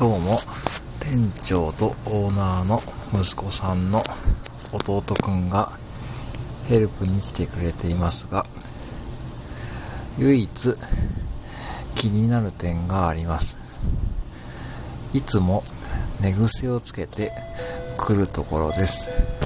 今日も店長とオーナーの息子さんの弟くんがヘルプに来てくれていますが、唯一気になる点があります。いつも寝癖をつけてくるところです。